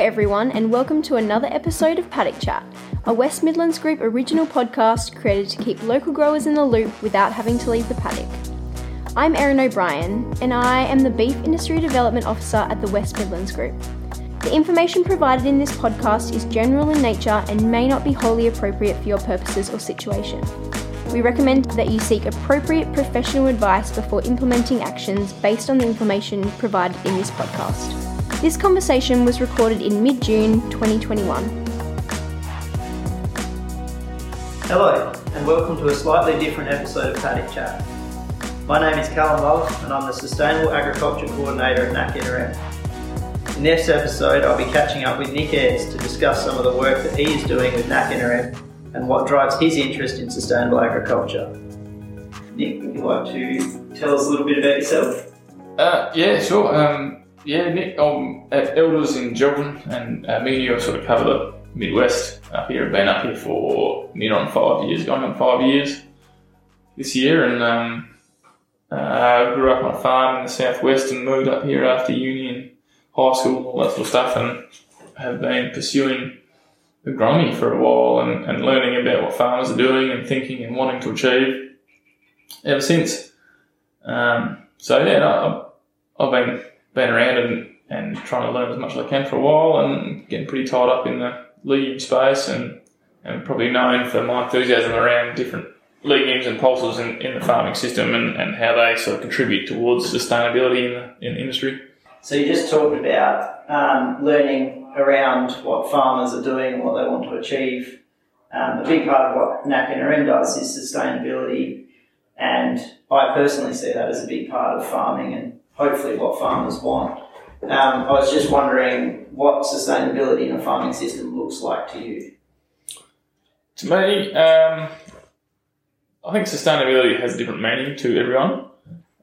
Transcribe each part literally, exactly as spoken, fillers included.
everyone, and welcome to another episode of Paddock Chat, a West Midlands Group original podcast created to keep local growers in the loop without having to leave the paddock. I'm Erin O'Brien, and I am the Beef Industry Development Officer at the West Midlands Group. The information provided in this podcast is general in nature and may not be wholly appropriate for your purposes or situation. We recommend that you seek appropriate professional advice before implementing actions based on the information provided in this podcast. This conversation was recorded in mid-June twenty twenty-one. Hello, and welcome to a slightly different episode of Paddock Chat. My name is Callum Mullis, and I'm the Sustainable Agriculture Coordinator at N A C Interim. In this episode, I'll be catching up with Nick Ayres to discuss some of the work that he is doing with N A C Interim and what drives his interest in sustainable agriculture. Nick, would you like to tell us a little bit about yourself? Uh, yeah, sure. Um, yeah, Nick, I'm at Elders in Jelbourne, and uh, me and you have sort of covered the Midwest up here. I've been up here for near on five years, going on five years this year, and um, uh, grew up on a farm in the southwest and moved up here after uni and high school, all that sort of stuff, and have been pursuing the growing for a while and, and learning about what farmers are doing and thinking and wanting to achieve ever since. Um, so yeah, no, I've, I've been been around and, and trying to learn as much as I can for a while and getting pretty tied up in the legume space and, and probably known for my enthusiasm around different legumes and pulses in, in the farming system and, and how they sort of contribute towards sustainability in the, in the industry. So you just talked about um, learning around what farmers are doing and what they want to achieve. Um, a big part of what N A C N R M does is sustainability, and I personally see that as a big part of farming and hopefully what farmers want. Um, I was just wondering what sustainability in a farming system looks like to you. To me, um, I think sustainability has a different meaning to everyone.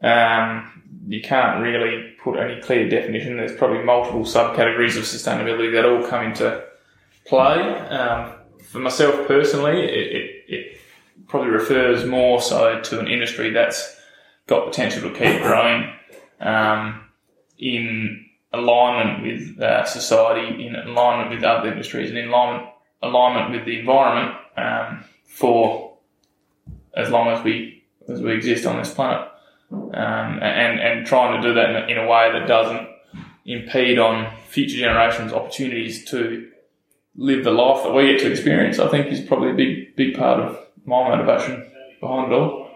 Um, You can't really put any clear definition. There's probably multiple subcategories of sustainability that all come into play. Um, for myself personally, it, it, it probably refers more so to an industry that's got potential to keep growing um, in alignment with uh, society, in alignment with other industries, and in alignment, alignment with the environment um, for as long as we as we exist on this planet. Um, and, and trying to do that in a, in a way that doesn't impede on future generations' opportunities to live the life that we get to experience, I think is probably a big big part of my motivation behind it all.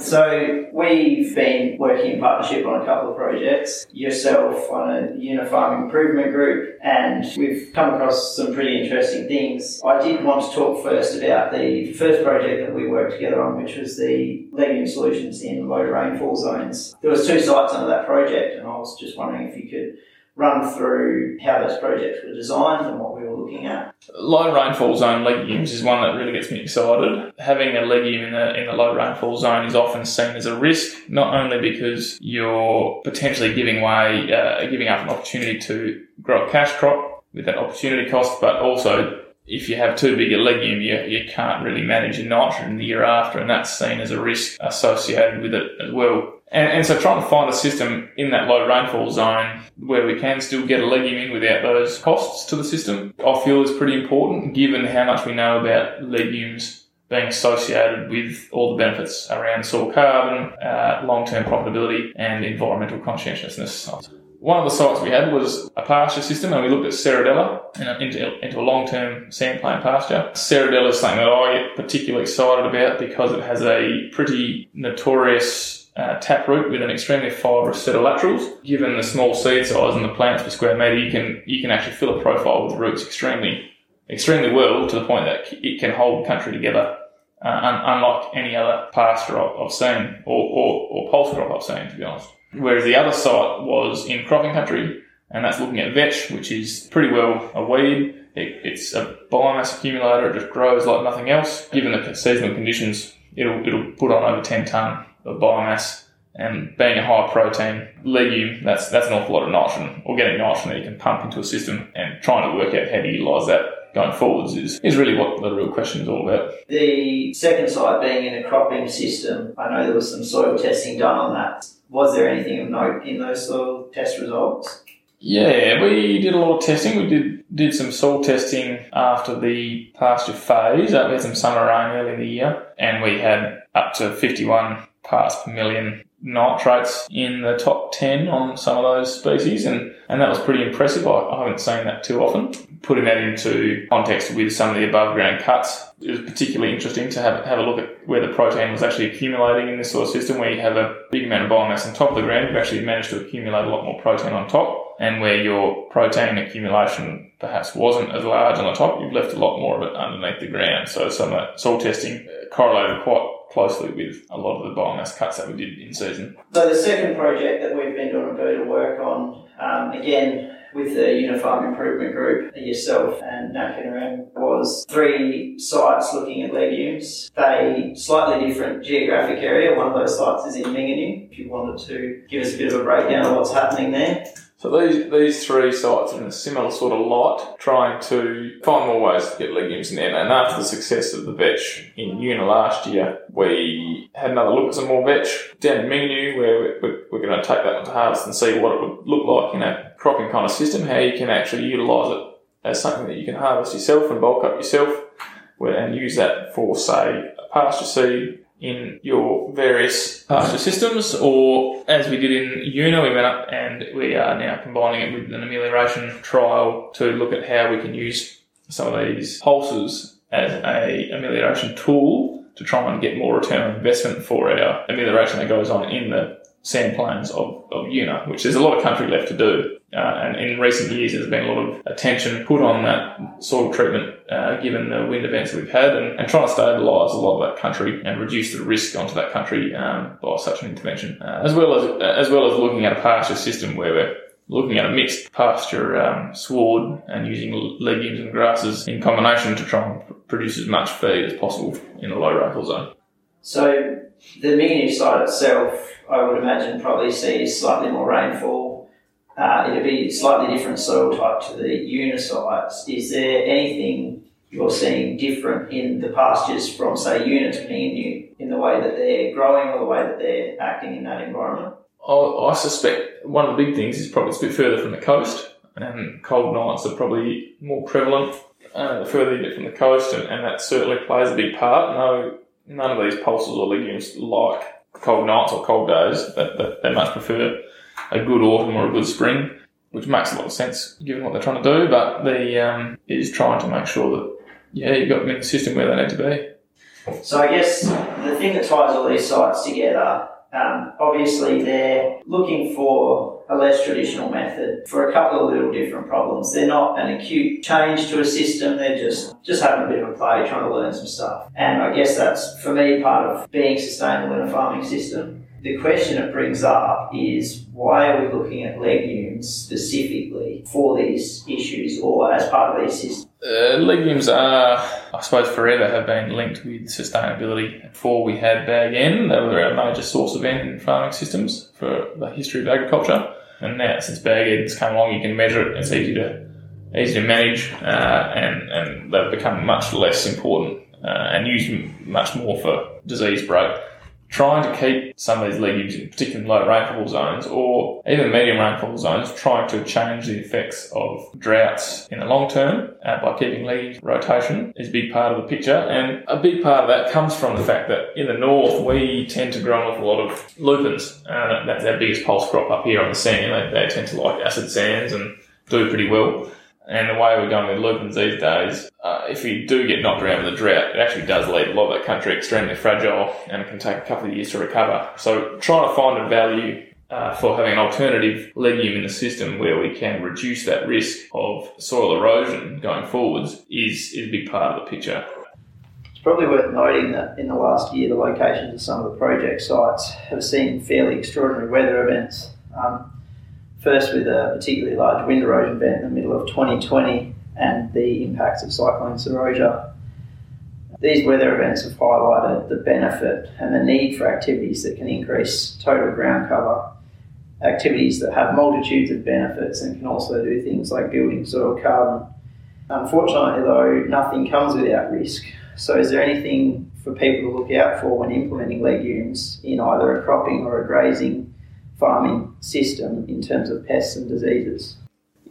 So we've been working in partnership on a couple of projects, yourself on a Unifarm Improvement Group, and we've come across some pretty interesting things. I did want to talk first about the first project that we worked together on, which was the legume solutions in low rainfall zones. There was two sites under that project, and I was just wondering if you could run through how those projects were designed and what we were looking at. Low rainfall zone legumes is one that really gets me excited. Having a legume in a, in a low rainfall zone is often seen as a risk, not only because you're potentially giving way, uh, giving up an opportunity to grow a cash crop with that opportunity cost, but also if you have too big a legume, you, you can't really manage your nitrogen the year after, and that's seen as a risk associated with it as well. And, and so trying to find a system in that low rainfall zone where we can still get a legume in without those costs to the system, I feel is pretty important given how much we know about legumes being associated with all the benefits around soil carbon, uh, long-term profitability and environmental conscientiousness. One of the sites we had was a pasture system, and we looked at Serradella and into, into a long-term sandplain pasture. Serradella is something that I get particularly excited about because it has a pretty notorious Uh, taproot with an extremely fibrous set of laterals. Given the small seed size and the plants per square metre, you can you can actually fill a profile with roots extremely extremely well, to the point that it can hold country together, uh, un- unlike any other pasture I've seen, or, or, or pulse crop I've seen, to be honest. Whereas the other site was in cropping country, and that's looking at vetch, which is pretty well a weed. It, it's a biomass accumulator. It just grows like nothing else. Given the seasonal conditions, it'll it'll put on over ten tonne of biomass, and being a high protein legume, that's that's an awful lot of nitrogen, organic nitrogen that you can pump into a system, and trying to work out how to utilise that going forwards is, is really what the real question is all about. The second site being in a cropping system, I know there was some soil testing done on that. Was there anything of note in those soil test results? Yeah, we did a lot of testing. We did did some soil testing after the pasture phase. We had some summer rain early in the year, and we had up to fifty-one parts per million nitrates in the top ten on some of those species, and, and that was pretty impressive. I, I haven't seen that too often. Putting that into context with some of the above ground cuts, it was particularly interesting to have have a look at where the protein was actually accumulating in this sort of system, where you have a big amount of biomass on top of the ground. You've actually managed to accumulate a lot more protein on top, and where your protein accumulation perhaps wasn't as large on the top, you've left a lot more of it underneath the ground. So some uh, soil testing correlated quite closely with a lot of the biomass cuts that we did in season. So the second project that we've been doing a bit of work on, um, again with the Unifarm Improvement Group, yourself and N A C Interim, was three sites looking at legumes. They slightly different geographic area. One of those sites is in Mingenew. If you wanted to give us a bit of a breakdown of what's happening there. So these these three sites in a similar sort of light, trying to find more ways to get legumes in there. And after the success of the vetch in Una last year, we had another look at some more vetch down in Mingenew, where we're, we're going to take that one to harvest and see what it would look like in a cropping kind of system, how you can actually utilise it as something that you can harvest yourself and bulk up yourself and use that for, say, a pasture seed in your various pasture systems, or as we did in Una, we went up and we are now combining it with an amelioration trial to look at how we can use some of these pulses as a amelioration tool to try and get more return on investment for our amelioration that goes on in the sand plains of, of Una, which there's a lot of country left to do. Uh, and in recent years, there's been a lot of attention put on that soil treatment, uh, given the wind events that we've had, and, and trying to stabilise a lot of that country and reduce the risk onto that country um, by such an intervention, uh, as well as as well as looking at a pasture system where we're looking at a mixed pasture um, sward and using legumes and grasses in combination to try and produce as much feed as possible in a low rainfall zone. So the Mingenew site itself, I would imagine, probably sees slightly more rainfall. Uh, it'd be slightly different soil type to the unisites. Is there anything you're seeing different in the pastures from, say, Una to Mingenew in the way that they're growing or the way that they're acting in that environment? I, I suspect one of the big things is probably it's a bit further from the coast, and cold nights are probably more prevalent uh, further you get from the coast, and, and that certainly plays a big part. No, none of these pulses or legumes like cold nights or cold days. That, that they much prefer a good autumn or a good spring, which makes a lot of sense given what they're trying to do, but the um, it is trying to make sure that, yeah, you've got them in the system where they need to be. So I guess the thing that ties all these sites together, um, obviously they're looking for a less traditional method for a couple of little different problems. They're not an acute change to a system, they're just, just having a bit of a play, trying to learn some stuff. And I guess that's, for me, part of being sustainable in a farming system. The question it brings up is, why are we looking at legumes specifically for these issues or as part of these systems? Uh, legumes are, I suppose, forever have been linked with sustainability. Before we had bag N, they were our major source of N in farming systems for the history of agriculture. And now, since bag N's come along, you can measure it. It's easy to easy to manage, uh, and, and they've become much less important uh, and used much more for disease break. Trying to keep some of these legumes in particularly low rainfall zones or even medium rainfall zones, trying to change the effects of droughts in the long term uh, by keeping legumes rotation is a big part of the picture. And a big part of that comes from the fact that in the north, we tend to grow off a lot of lupins. Uh, that's our biggest pulse crop up here on the sand. They, they tend to like acid sands and do pretty well. And the way we're going with lupins these days, uh, if you do get knocked around with a drought, it actually does leave a lot of that country extremely fragile and it can take a couple of years to recover. So trying to find a value uh, for having an alternative legume in the system where we can reduce that risk of soil erosion going forwards is, is a big part of the picture. It's probably worth noting that in the last year, the locations of some of the project sites have seen fairly extraordinary weather events. Um, First with a particularly large wind erosion event in the middle of twenty twenty and the impacts of Cyclone Serradella. These weather events have highlighted the benefit and the need for activities that can increase total ground cover, activities that have multitudes of benefits and can also do things like building soil carbon. Unfortunately though, nothing comes without risk. So is there anything for people to look out for when implementing legumes in either a cropping or a grazing farming system in terms of pests and diseases?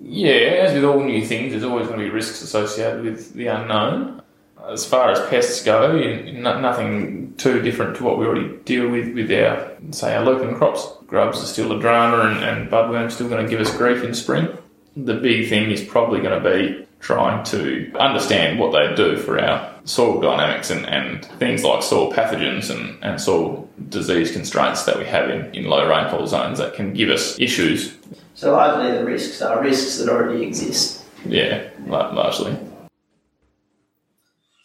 Yeah, as with all new things, there's always going to be risks associated with the unknown. As far as pests go, nothing too different to what we already deal with with our, say, our lupin crops. Grubs are still a drama, and, and budworm's still going to give us grief in spring. The big thing is probably going to be trying to understand what they do for our soil dynamics and, and things like soil pathogens and, and soil disease constraints that we have in, in low rainfall zones that can give us issues. So largely the risks are risks that already exist. Yeah, largely.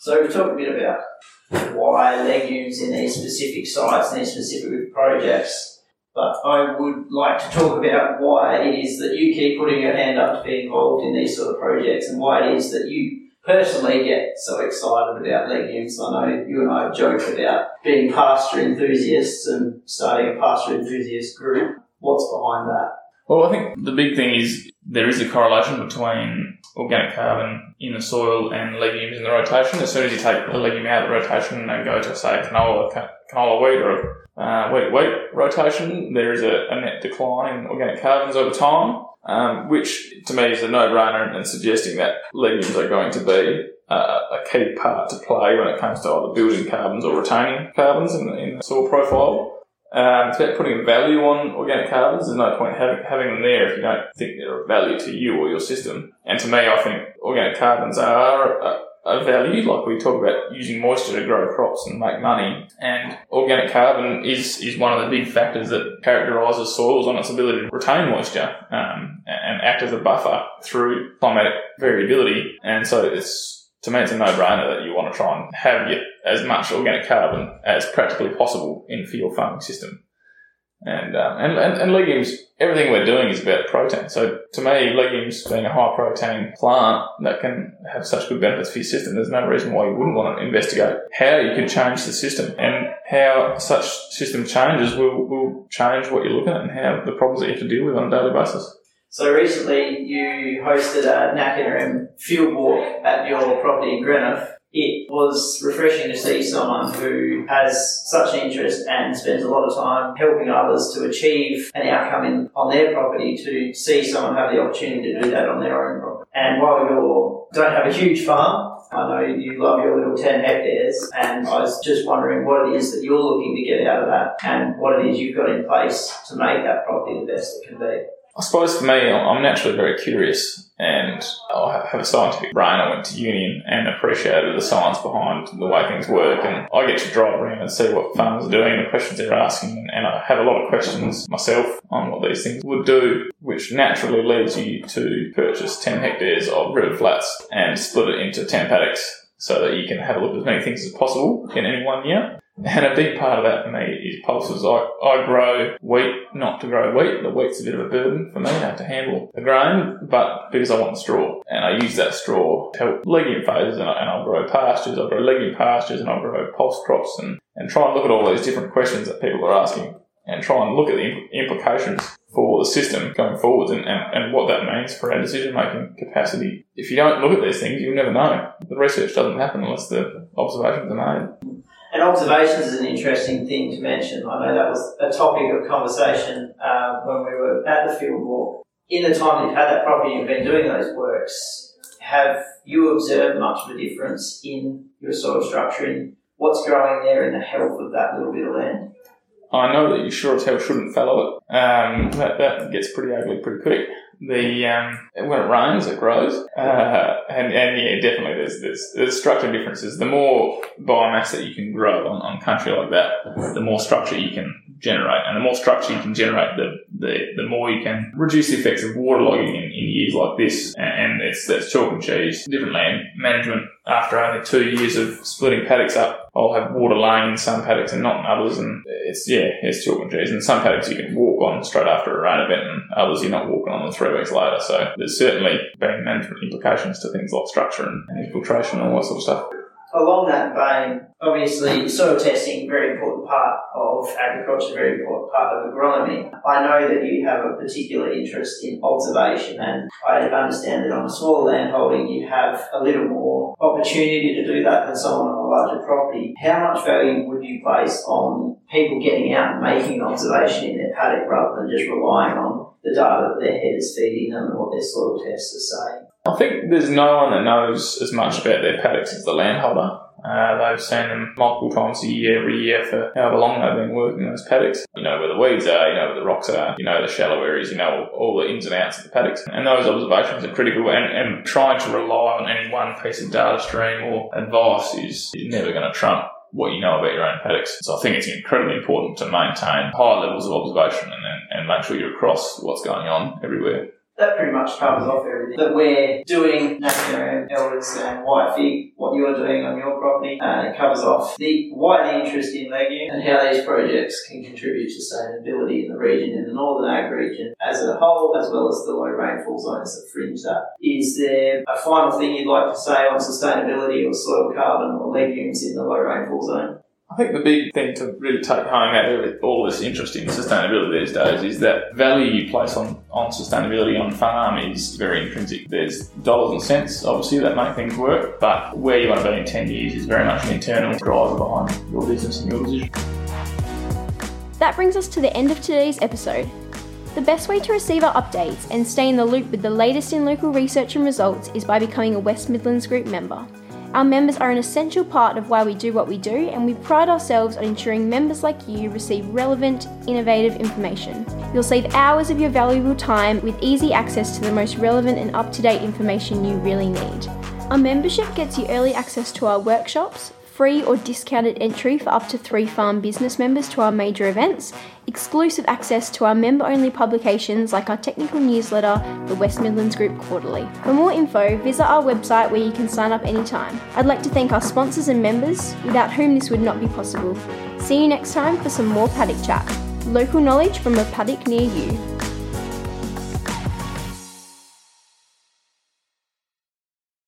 So we've talked a bit about why legumes in these specific sites and these specific projects, but I would like to talk about why it is that you keep putting your hand up to be involved in these sort of projects and why it is that you personally get so excited about legumes. I know you and I joke about being pasture enthusiasts and starting a pasture enthusiast group. What's behind that? Well, I think the big thing is there is a correlation between organic carbon in the soil and legumes in the rotation. As soon as you take a legume out of the rotation and go to, say, canola, canola wheat or uh, wheat wheat rotation, there is a, a net decline in organic carbons over time, um, which to me is a no-brainer and suggesting that legumes are going to be uh, a key part to play when it comes to either building carbons or retaining carbons in the, in the soil profile. Um, it's about putting value on organic carbons. There's no point having, having them there if you don't think they're of value to you or your system. And to me, I think organic carbons are a, a value. Like we talk about using moisture to grow crops and make money. And organic carbon is, is one of the big factors that characterises soils on its ability to retain moisture, um, and act as a buffer through climatic variability. And so it's, to me, it's a no-brainer that you want to try and have your, as much organic carbon as practically possible in for your farming system. And, um, and, and, and legumes, everything we're doing is about protein. So to me, legumes being a high-protein plant that can have such good benefits for your system, there's no reason why you wouldn't want to investigate how you can change the system and how such system changes will, will change what you're looking at and how the problems that you have to deal with on a daily basis. So recently you hosted a N A C Interim field walk at your property in Greenough. It was refreshing to see someone who has such interest and spends a lot of time helping others to achieve an outcome in, on their property, to see someone have the opportunity to do that on their own property. And while you don't have a huge farm, I know you love your little ten hectares, and I was just wondering what it is that you're looking to get out of that and what it is you've got in place to make that property the best it can be. I suppose for me, I'm naturally very curious and I have a scientific brain. I went to uni and appreciated the science behind the way things work, and I get to drive around and see what farmers are doing and the questions they're asking, and I have a lot of questions myself on what these things would do, which naturally leads you to purchase ten hectares of river flats and split it into ten paddocks so that you can have a look at as many things as possible in any one year. And a big part of that for me is pulses. I, I grow wheat, not to grow wheat. The wheat's a bit of a burden for me. I have to handle the grain, but because I want the straw. And I use that straw to help legume phases, and, I, and I'll grow pastures. I'll grow legume pastures, and I'll grow pulse crops, and, and try and look at all those different questions that people are asking and try and look at the implications for the system going forwards and, and, and what that means for our decision-making capacity. If you don't look at these things, you'll never know. The research doesn't happen unless the observations are made. And observations is an interesting thing to mention. I know that was a topic of conversation uh, when we were at the field walk. In the time you've had that property, you've been doing those works, have you observed much of a difference in your soil structure, in what's growing there and the health of that little bit of land? I know that you sure as hell shouldn't fallow it. Um, that, that gets pretty ugly pretty quick. The um, when it rains, it grows, uh, and and yeah, definitely there's there's there's structure differences. The more biomass that you can grow on, on country like that, the more structure you can generate, and the more structure you can generate, the the, the more you can reduce the effects of waterlogging in, in years like this. And, and it's that's chalk and cheese. Different land management. After only two years of splitting paddocks up, I'll have water laying in some paddocks and not in others, and it's yeah, it's chalk and cheese. And some paddocks you can walk on straight after a rain event, and others you're not walking on them three weeks later. So there's certainly been management implications to things like structure and, and infiltration and all that sort of stuff. Along that vein, obviously soil testing, very important part of agriculture, very important part of agronomy. I know that you have a particular interest in observation, and I understand that on a smaller landholding you have a little more opportunity to do that than someone on a larger property. How much value would you place on people getting out and making an observation in their paddock rather than just relying on the data that their head is feeding them and what their soil tests are saying. I think there's no one that knows as much about their paddocks as the landholder. Uh, they've seen them multiple times a year, every year for however long they've been working those paddocks. You know where the weeds are, you know where the rocks are, you know the shallow areas, you know all, all the ins and outs of the paddocks. And those observations are critical, and, and trying to rely on any one piece of data stream or advice is never going to trump what you know about your own paddocks. So I think it's incredibly important to maintain high levels of observation and, and make sure you're across what's going on everywhere. That pretty much covers off everything that we're doing, N A C N R M, Elders and white fig, what you're doing on your property, and it covers off the widening interest in legume and how these projects can contribute to sustainability in the region, in the northern ag region as a whole, as well as the low rainfall zones that fringe that. Is there a final thing you'd like to say on sustainability or soil carbon or legumes in the low rainfall zone? I think the big thing to really take home out of all this interest in sustainability these days is that value you place on, on sustainability on farm is very intrinsic. There's dollars and cents, obviously, that make things work, but where you want to be in ten years is very much an internal driver behind your business and your decision. That brings us to the end of today's episode. The best way to receive our updates and stay in the loop with the latest in local research and results is by becoming a West Midlands Group member. Our members are an essential part of why we do what we do, and we pride ourselves on ensuring members like you receive relevant, innovative information. You'll save hours of your valuable time with easy access to the most relevant and up-to-date information you really need. Our membership gets you early access to our workshops, free or discounted entry for up to three farm business members to our major events, exclusive access to our member-only publications like our technical newsletter, the West Midlands Group Quarterly. For more info, visit our website where you can sign up anytime. I'd like to thank our sponsors and members, without whom this would not be possible. See you next time for some more paddock chat. Local knowledge from a paddock near you.